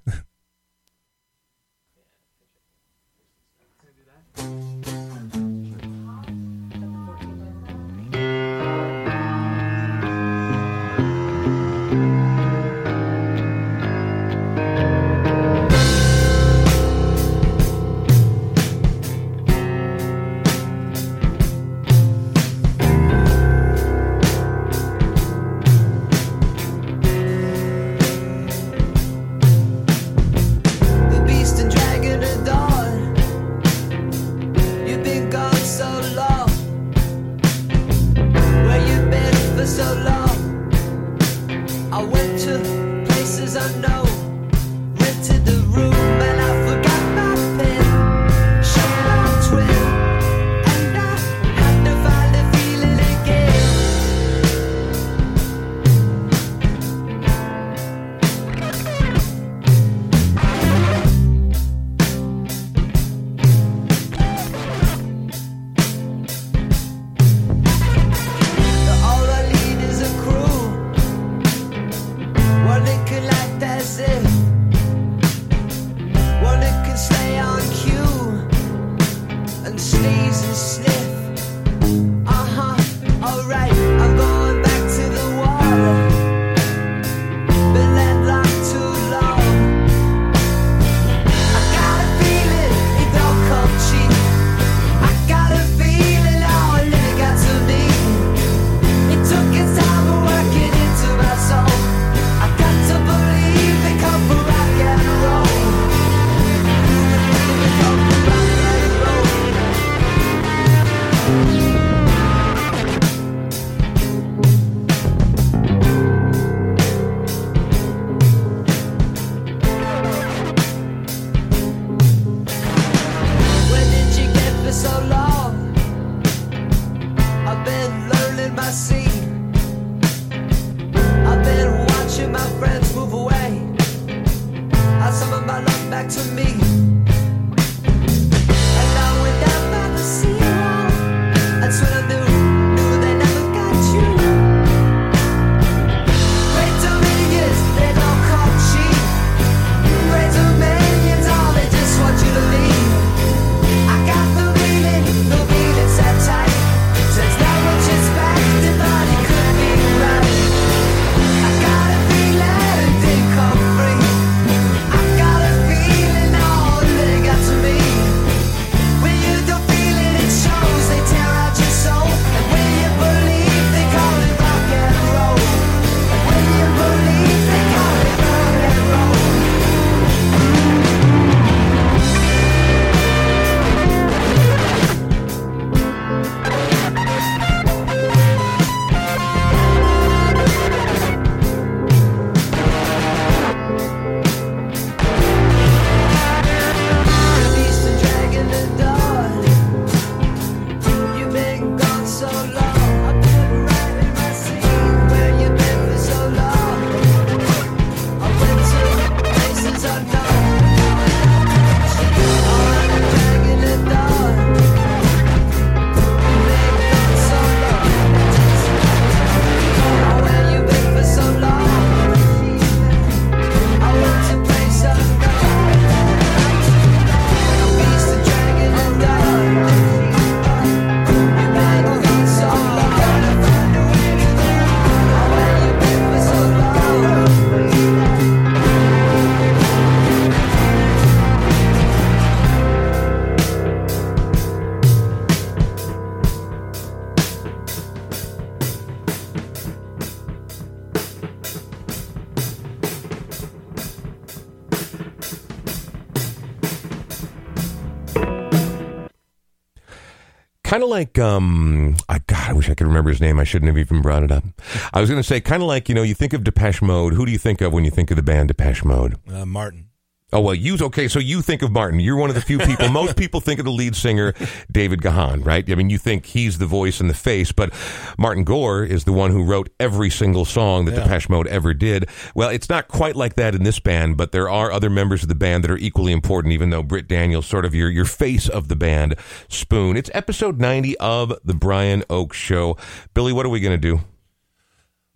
Kind of like um, I got I wish I could remember his name. I shouldn't have even brought it up. I was going to say, kind of like, you know, you think of Depeche Mode. Who do you think of when you think of the band Depeche Mode? Uh, Martin. Oh, well, you, okay, so you think of Martin. You're one of the few people. Most people think of the lead singer, David Gahan, right? I mean, you think he's the voice and the face, but Martin Gore is the one who wrote every single song that yeah. Depeche Mode ever did. Well, it's not quite like that in this band, but there are other members of the band that are equally important, even though Britt Daniel's sort of your, your face of the band, Spoon. It's episode ninety of The Brian Oake Show. Billy, what are we going to do?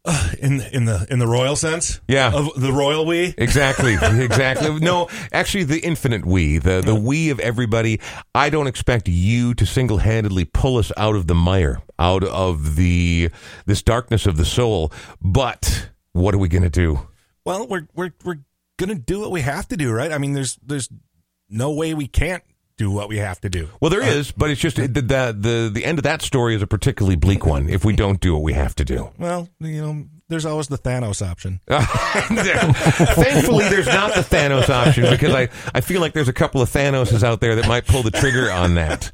Uh, in in the in the royal sense, yeah, of the royal we, exactly, exactly. No, actually, the infinite we, the the we of everybody. I don't expect you to single handedly pull us out of the mire, out of the this darkness of the soul. But what are we going to do? Well, we're we're we're going to do what we have to do, right? I mean, there's there's no way we can't do what we have to do. Well, there uh, is, but it's just the, the the the end of that story is a particularly bleak one if we don't do what we have to do. Well, you know, there's always the Thanos option. Thankfully, there's not the Thanos option, because I, I feel like there's a couple of Thanoses out there that might pull the trigger on that.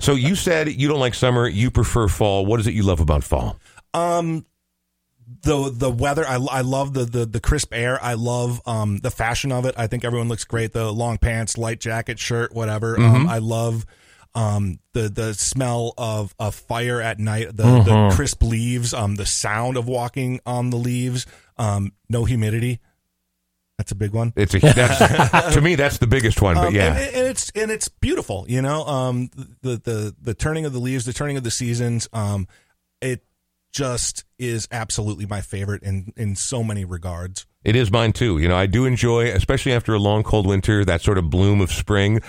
So you said you don't like summer, you prefer fall. What is it you love about fall? Um, the the weather. I, I love the, the the crisp air. I love um the fashion of it. I think everyone looks great. The long pants, light jacket, shirt, whatever. Mm-hmm. Um, I love um the the smell of a fire at night. The, mm-hmm. the crisp leaves. Um, the sound of walking on the leaves. Um, no humidity. That's a big one. It's a, that's, to me, that's the biggest one. But um, yeah, and, and it's and it's beautiful. You know, um, the the the turning of the leaves, the turning of the seasons. Um, it. Just is absolutely my favorite in, in so many regards. It is mine too. You know, I do enjoy, especially after a long cold winter, that sort of bloom of spring,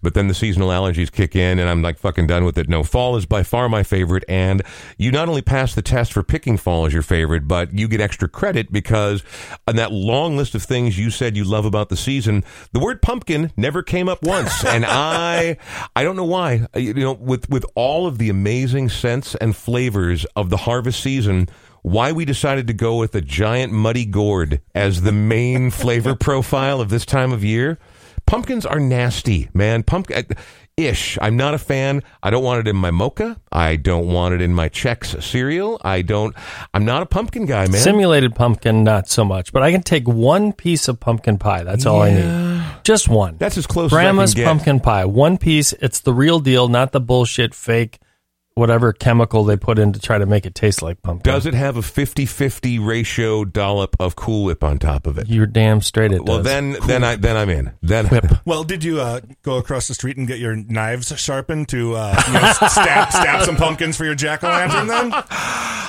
but then the seasonal allergies kick in and I'm like fucking done with it. No, fall is by far my favorite, and you not only pass the test for picking fall as your favorite, but you get extra credit because on that long list of things you said you love about the season, the word pumpkin never came up once. And I I don't know why. You know, with, with all of the amazing scents and flavors of the harvest season, why we decided to go with a giant muddy gourd as the main flavor profile of this time of year. Pumpkins are nasty, man. Pumpkin ish. I'm not a fan. I don't want it in my mocha. I don't want it in my Chex cereal. I don't. I'm not a pumpkin guy, man. Simulated pumpkin, not so much. But I can take one piece of pumpkin pie. That's all yeah. I need. Just one. That's as close Grandma's as I can get. Grandma's pumpkin pie. One piece. It's the real deal, not the bullshit fake whatever chemical they put in to try to make it taste like pumpkin. Does it have a fifty-fifty ratio dollop of Cool Whip on top of it? You're damn straight it does. Well, then, cool. then, I, then I'm in. Then Whip. Well, did you uh, go across the street and get your knives sharpened to uh, you know, stab, stab some pumpkins for your jack-o'-lantern then?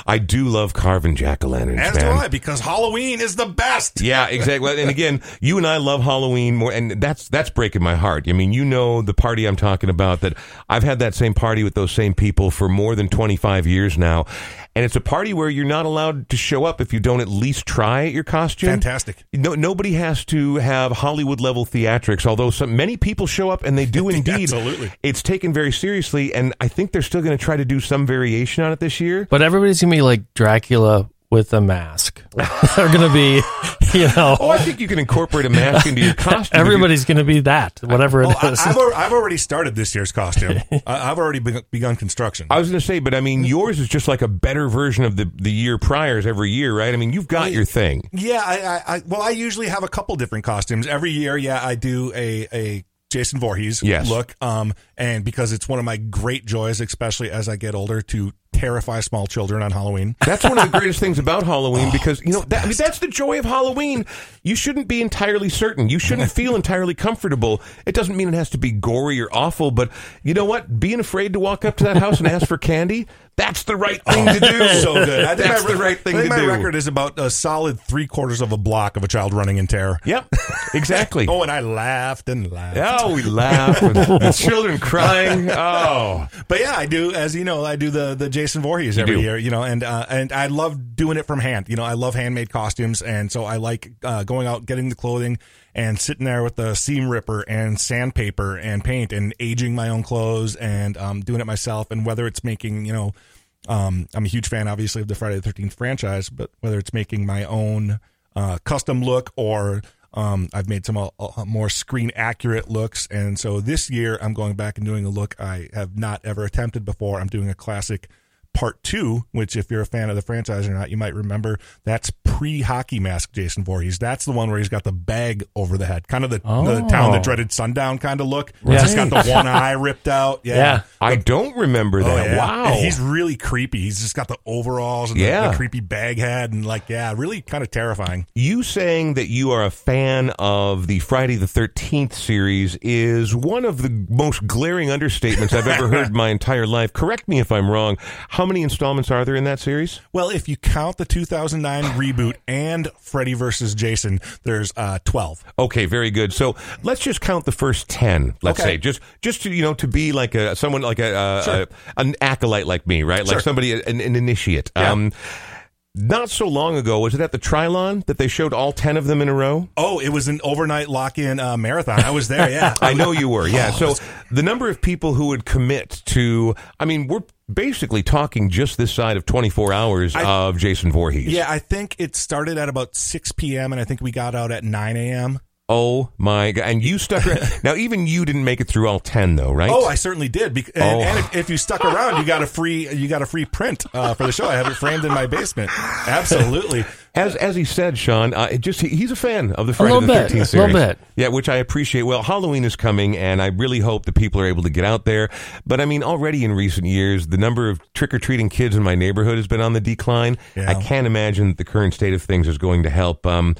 I do love carving jack-o'-lanterns, As man. do I, because Halloween is the best. Yeah, exactly. And again, you and I love Halloween more, and that's, that's breaking my heart. I mean, you know the party I'm talking about, that I've had that same party with those same people for more than twenty-five years now. And it's a party where you're not allowed to show up if you don't at least try your costume. Fantastic. No, nobody has to have Hollywood-level theatrics, although some, many people show up, and they do indeed. Absolutely. It's taken very seriously, and I think they're still going to try to do some variation on it this year. But everybody's going to be like Dracula with a mask. They're going to be, you know. Oh, I think you can incorporate a mask into your costume. Everybody's going to be that, whatever I, it well, is. I, I've, al- I've already started this year's costume. I, I've already be- begun construction. I was going to say, but I mean, yours is just like a better version of the, the year priors every year, right? I mean, you've got I, your thing. Yeah. I, I, I Well, I usually have a couple different costumes. Every year, yeah, I do a, a Jason Voorhees yes. look. Um, and because it's one of my great joys, especially as I get older, to terrify small children on Halloween. That's one of the greatest things about Halloween, because, you know, that, I mean, that's the joy of Halloween. You shouldn't be entirely certain. You shouldn't feel entirely comfortable. It doesn't mean it has to be gory or awful, but you know what? Being afraid to walk up to that house and ask for candy, that's the right thing to do. So good. I think that's my, the right thing I think to my do. My record is about a solid three quarters of a block of a child running in terror. Yep, exactly. Oh, and I laughed and laughed. Oh, we laughed. And the children crying. Oh, but yeah, I do. As you know, I do the the Jason Voorhees you every do. year. You know, and uh, and I love doing it from hand. You know, I love handmade costumes, and so I like uh, going out, getting the clothing, and sitting there with the seam ripper and sandpaper and paint and aging my own clothes and um, doing it myself. And whether it's making, you know, um, I'm a huge fan, obviously, of the Friday the thirteenth franchise, but whether it's making my own uh, custom look or um, I've made some uh, more screen accurate looks. And so this year I'm going back and doing a look I have not ever attempted before. I'm doing a classic Part Two, which if you're a fan of the franchise or not, you might remember, that's pre-hockey mask Jason Voorhees. That's the one where he's got the bag over the head, kind of the, oh. the Town That Dreaded Sundown kind of look. Right. He's just got the one eye ripped out. Yeah, yeah. I don't remember that. Oh, yeah. Wow, and he's really creepy. He's just got the overalls and yeah. the, the creepy bag head and like yeah, really kind of terrifying. You saying that you are a fan of the Friday the thirteenth series is one of the most glaring understatements I've ever heard in my entire life. Correct me if I'm wrong. How many installments are there in that series? Well, if you count the two thousand nine reboot and Freddy versus Jason, there's uh, twelve. Okay, very good. So let's just count the first ten. Let's okay. say just just to, you know, to be like a someone like a, uh, sure. a an acolyte like me, right? Like sure. somebody an, an initiate. Yeah. Um, Not so long ago, was it at the Trilon that they showed all ten of them in a row? Oh, it was an overnight lock-in uh, marathon. I was there, yeah. I know you were, yeah. Oh, so the number of people who would commit to, I mean, we're basically talking just this side of twenty-four hours I, of Jason Voorhees. Yeah, I think it started at about six p.m., and I think we got out at nine a.m. Oh, my God. And you stuck around. Now, even you didn't make it through all ten, though, right? Oh, I certainly did. Be- and, oh. and if, if you stuck around, you got a free you got a free print uh, for the show. I have it framed in my basement. Absolutely. As as he said, Sean, uh, just he, he's a fan of the Friday the thirteenth series. A little bit. Yeah, which I appreciate. Well, Halloween is coming, and I really hope that people are able to get out there. But, I mean, already in recent years, the number of trick-or-treating kids in my neighborhood has been on the decline. Yeah. I can't imagine that the current state of things is going to help. Um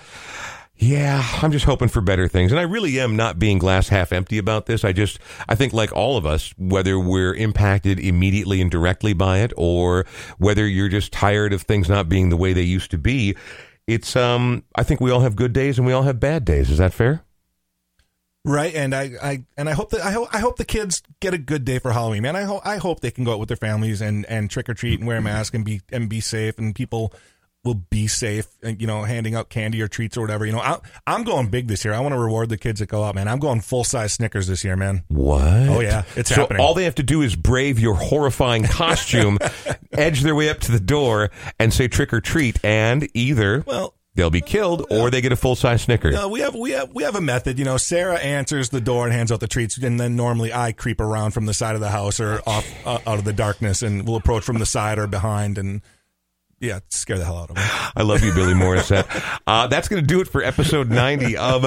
Yeah, I'm just hoping for better things. And I really am not being glass half empty about this. I just, I think like all of us, whether we're impacted immediately and directly by it, or whether you're just tired of things not being the way they used to be, it's, um, I think we all have good days and we all have bad days. Is that fair? Right, and I, I and I hope that I hope I hope the kids get a good day for Halloween, man. I hope I hope they can go out with their families and, and trick or treat and wear a mask and be and be safe, and people will be safe and, you know, handing out candy or treats or whatever. You know, I, I'm going big this year. I want to reward the kids that go out, man. I'm going full-size Snickers this year, man. What? Oh, yeah. It's so happening. All they have to do is brave your horrifying costume, edge their way up to the door, and say trick or treat, and either... well. They'll be killed, or they get a full-size Snickers. No, we have we have we have a method. You know, Sarah answers the door and hands out the treats, and then normally I creep around from the side of the house or off uh, out of the darkness, and we'll approach from the side or behind, and. Yeah, scare the hell out of me. I love you, Billy Morrisette. Uh, that's going to do it for episode ninety of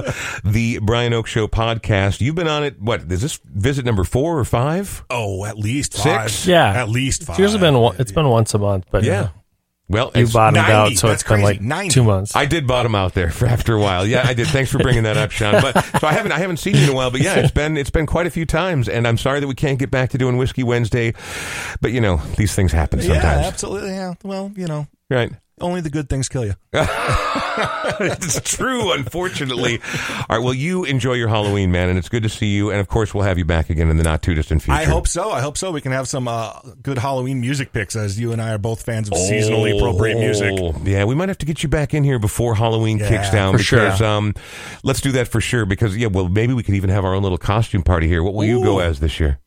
the Brian Oake Show podcast. You've been on it, what, is this visit number four or five? Oh, at least five. Six? Yeah. At least five. It's been, it's been once a month, but yeah. yeah. Well, you bottomed ninety out, so it's crazy. Been like ninety two months. I did bottom out there for after a while. Yeah, I did. Thanks for bringing that up, Sean. But so I haven't, I haven't seen you in a while. But yeah, it's been, it's been quite a few times, and I'm sorry that we can't get back to doing Whiskey Wednesday. But you know, these things happen sometimes. Yeah, absolutely. Yeah. Well, you know, right. Only the good things kill you. It's true, unfortunately. All right, well, you enjoy your Halloween, man, and it's good to see you. And, of course, we'll have you back again in the not-too-distant future. I hope so. I hope so. We can have some uh, good Halloween music picks, as you and I are both fans of oh, seasonally appropriate music. Yeah, we might have to get you back in here before Halloween yeah, kicks down. For because, sure. Um, let's do that for sure, because, yeah, well, maybe we could even have our own little costume party here. What will Ooh. you go as this year?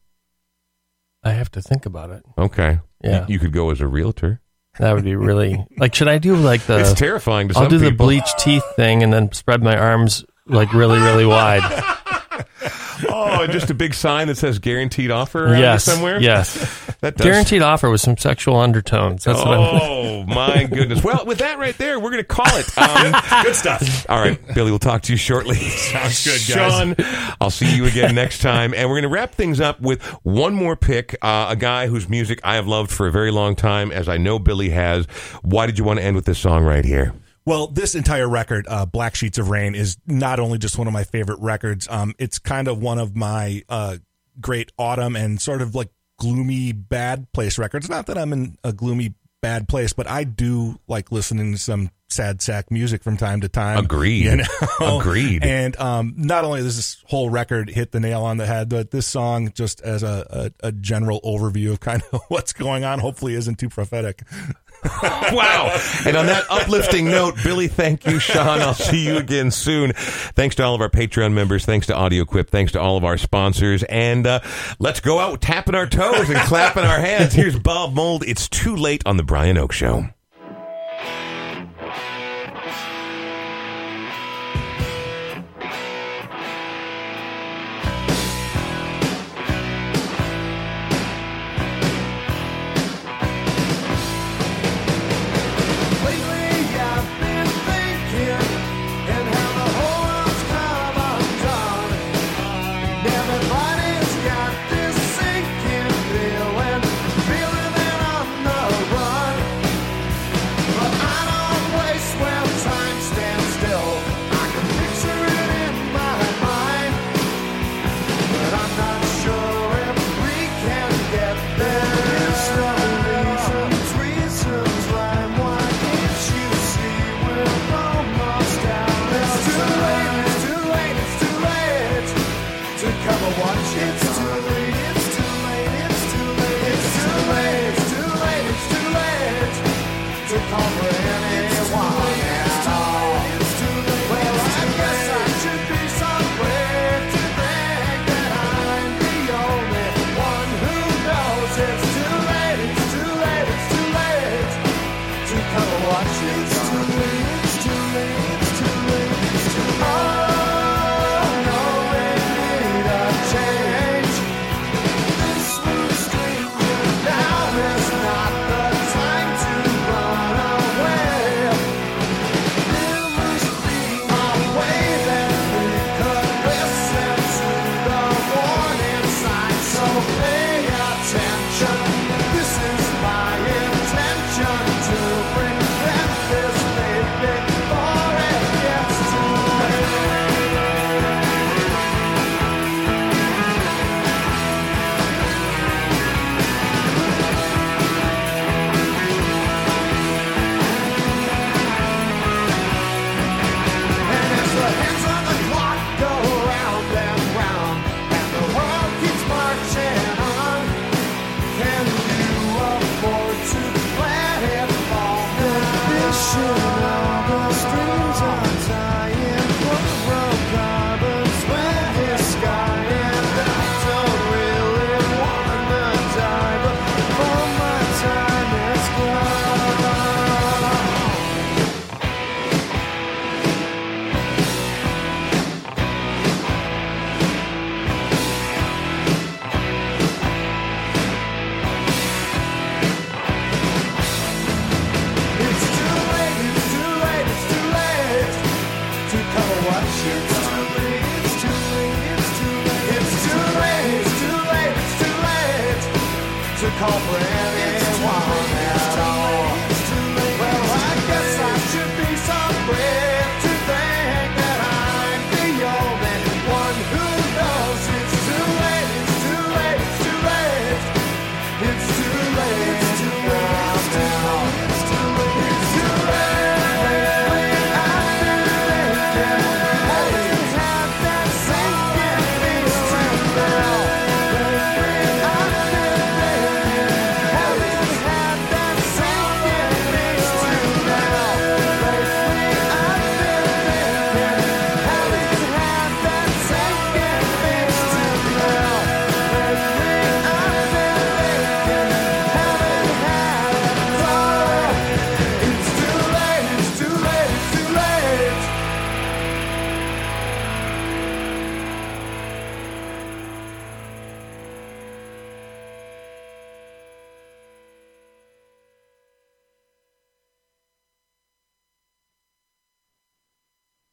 I have to think about it. Okay. Yeah. You, you could go as a realtor. That would be really, like, should I do like the, it's terrifying to some I'll do people. The bleach teeth thing and then spread my arms like really, really wide. Oh, and just a big sign that says guaranteed offer around yes, somewhere? Yes. That does. Guaranteed offer with some sexual undertones. That's oh, what Oh, my goodness. Well, with that right there, we're going to call it. Um, good stuff. All right, Billy, we'll talk to you shortly. Sounds good, guys. Sean, I'll see you again next time. And we're going to wrap things up with one more pick, uh, a guy whose music I have loved for a very long time, as I know Billy has. Why did you want to end with this song right here? Well, this entire record, uh, Black Sheets of Rain, is not only just one of my favorite records, um, it's kind of one of my uh, great autumn and sort of like gloomy, bad place records. Not that I'm in a gloomy, bad place, but I do like listening to some sad sack music from time to time. Agreed. You know? Agreed. And um, not only does this whole record hit the nail on the head, but this song, just as a, a, a general overview of kind of what's going on, hopefully isn't too prophetic. Wow. And on that uplifting note, Billy, thank you, Sean. I'll see you again soon. Thanks to all of our Patreon members. Thanks to AudioQuip. Thanks to all of our sponsors. And uh, let's go out tapping our toes and clapping our hands. Here's Bob Mould. It's Too Late on The Brian Oake Show. All right.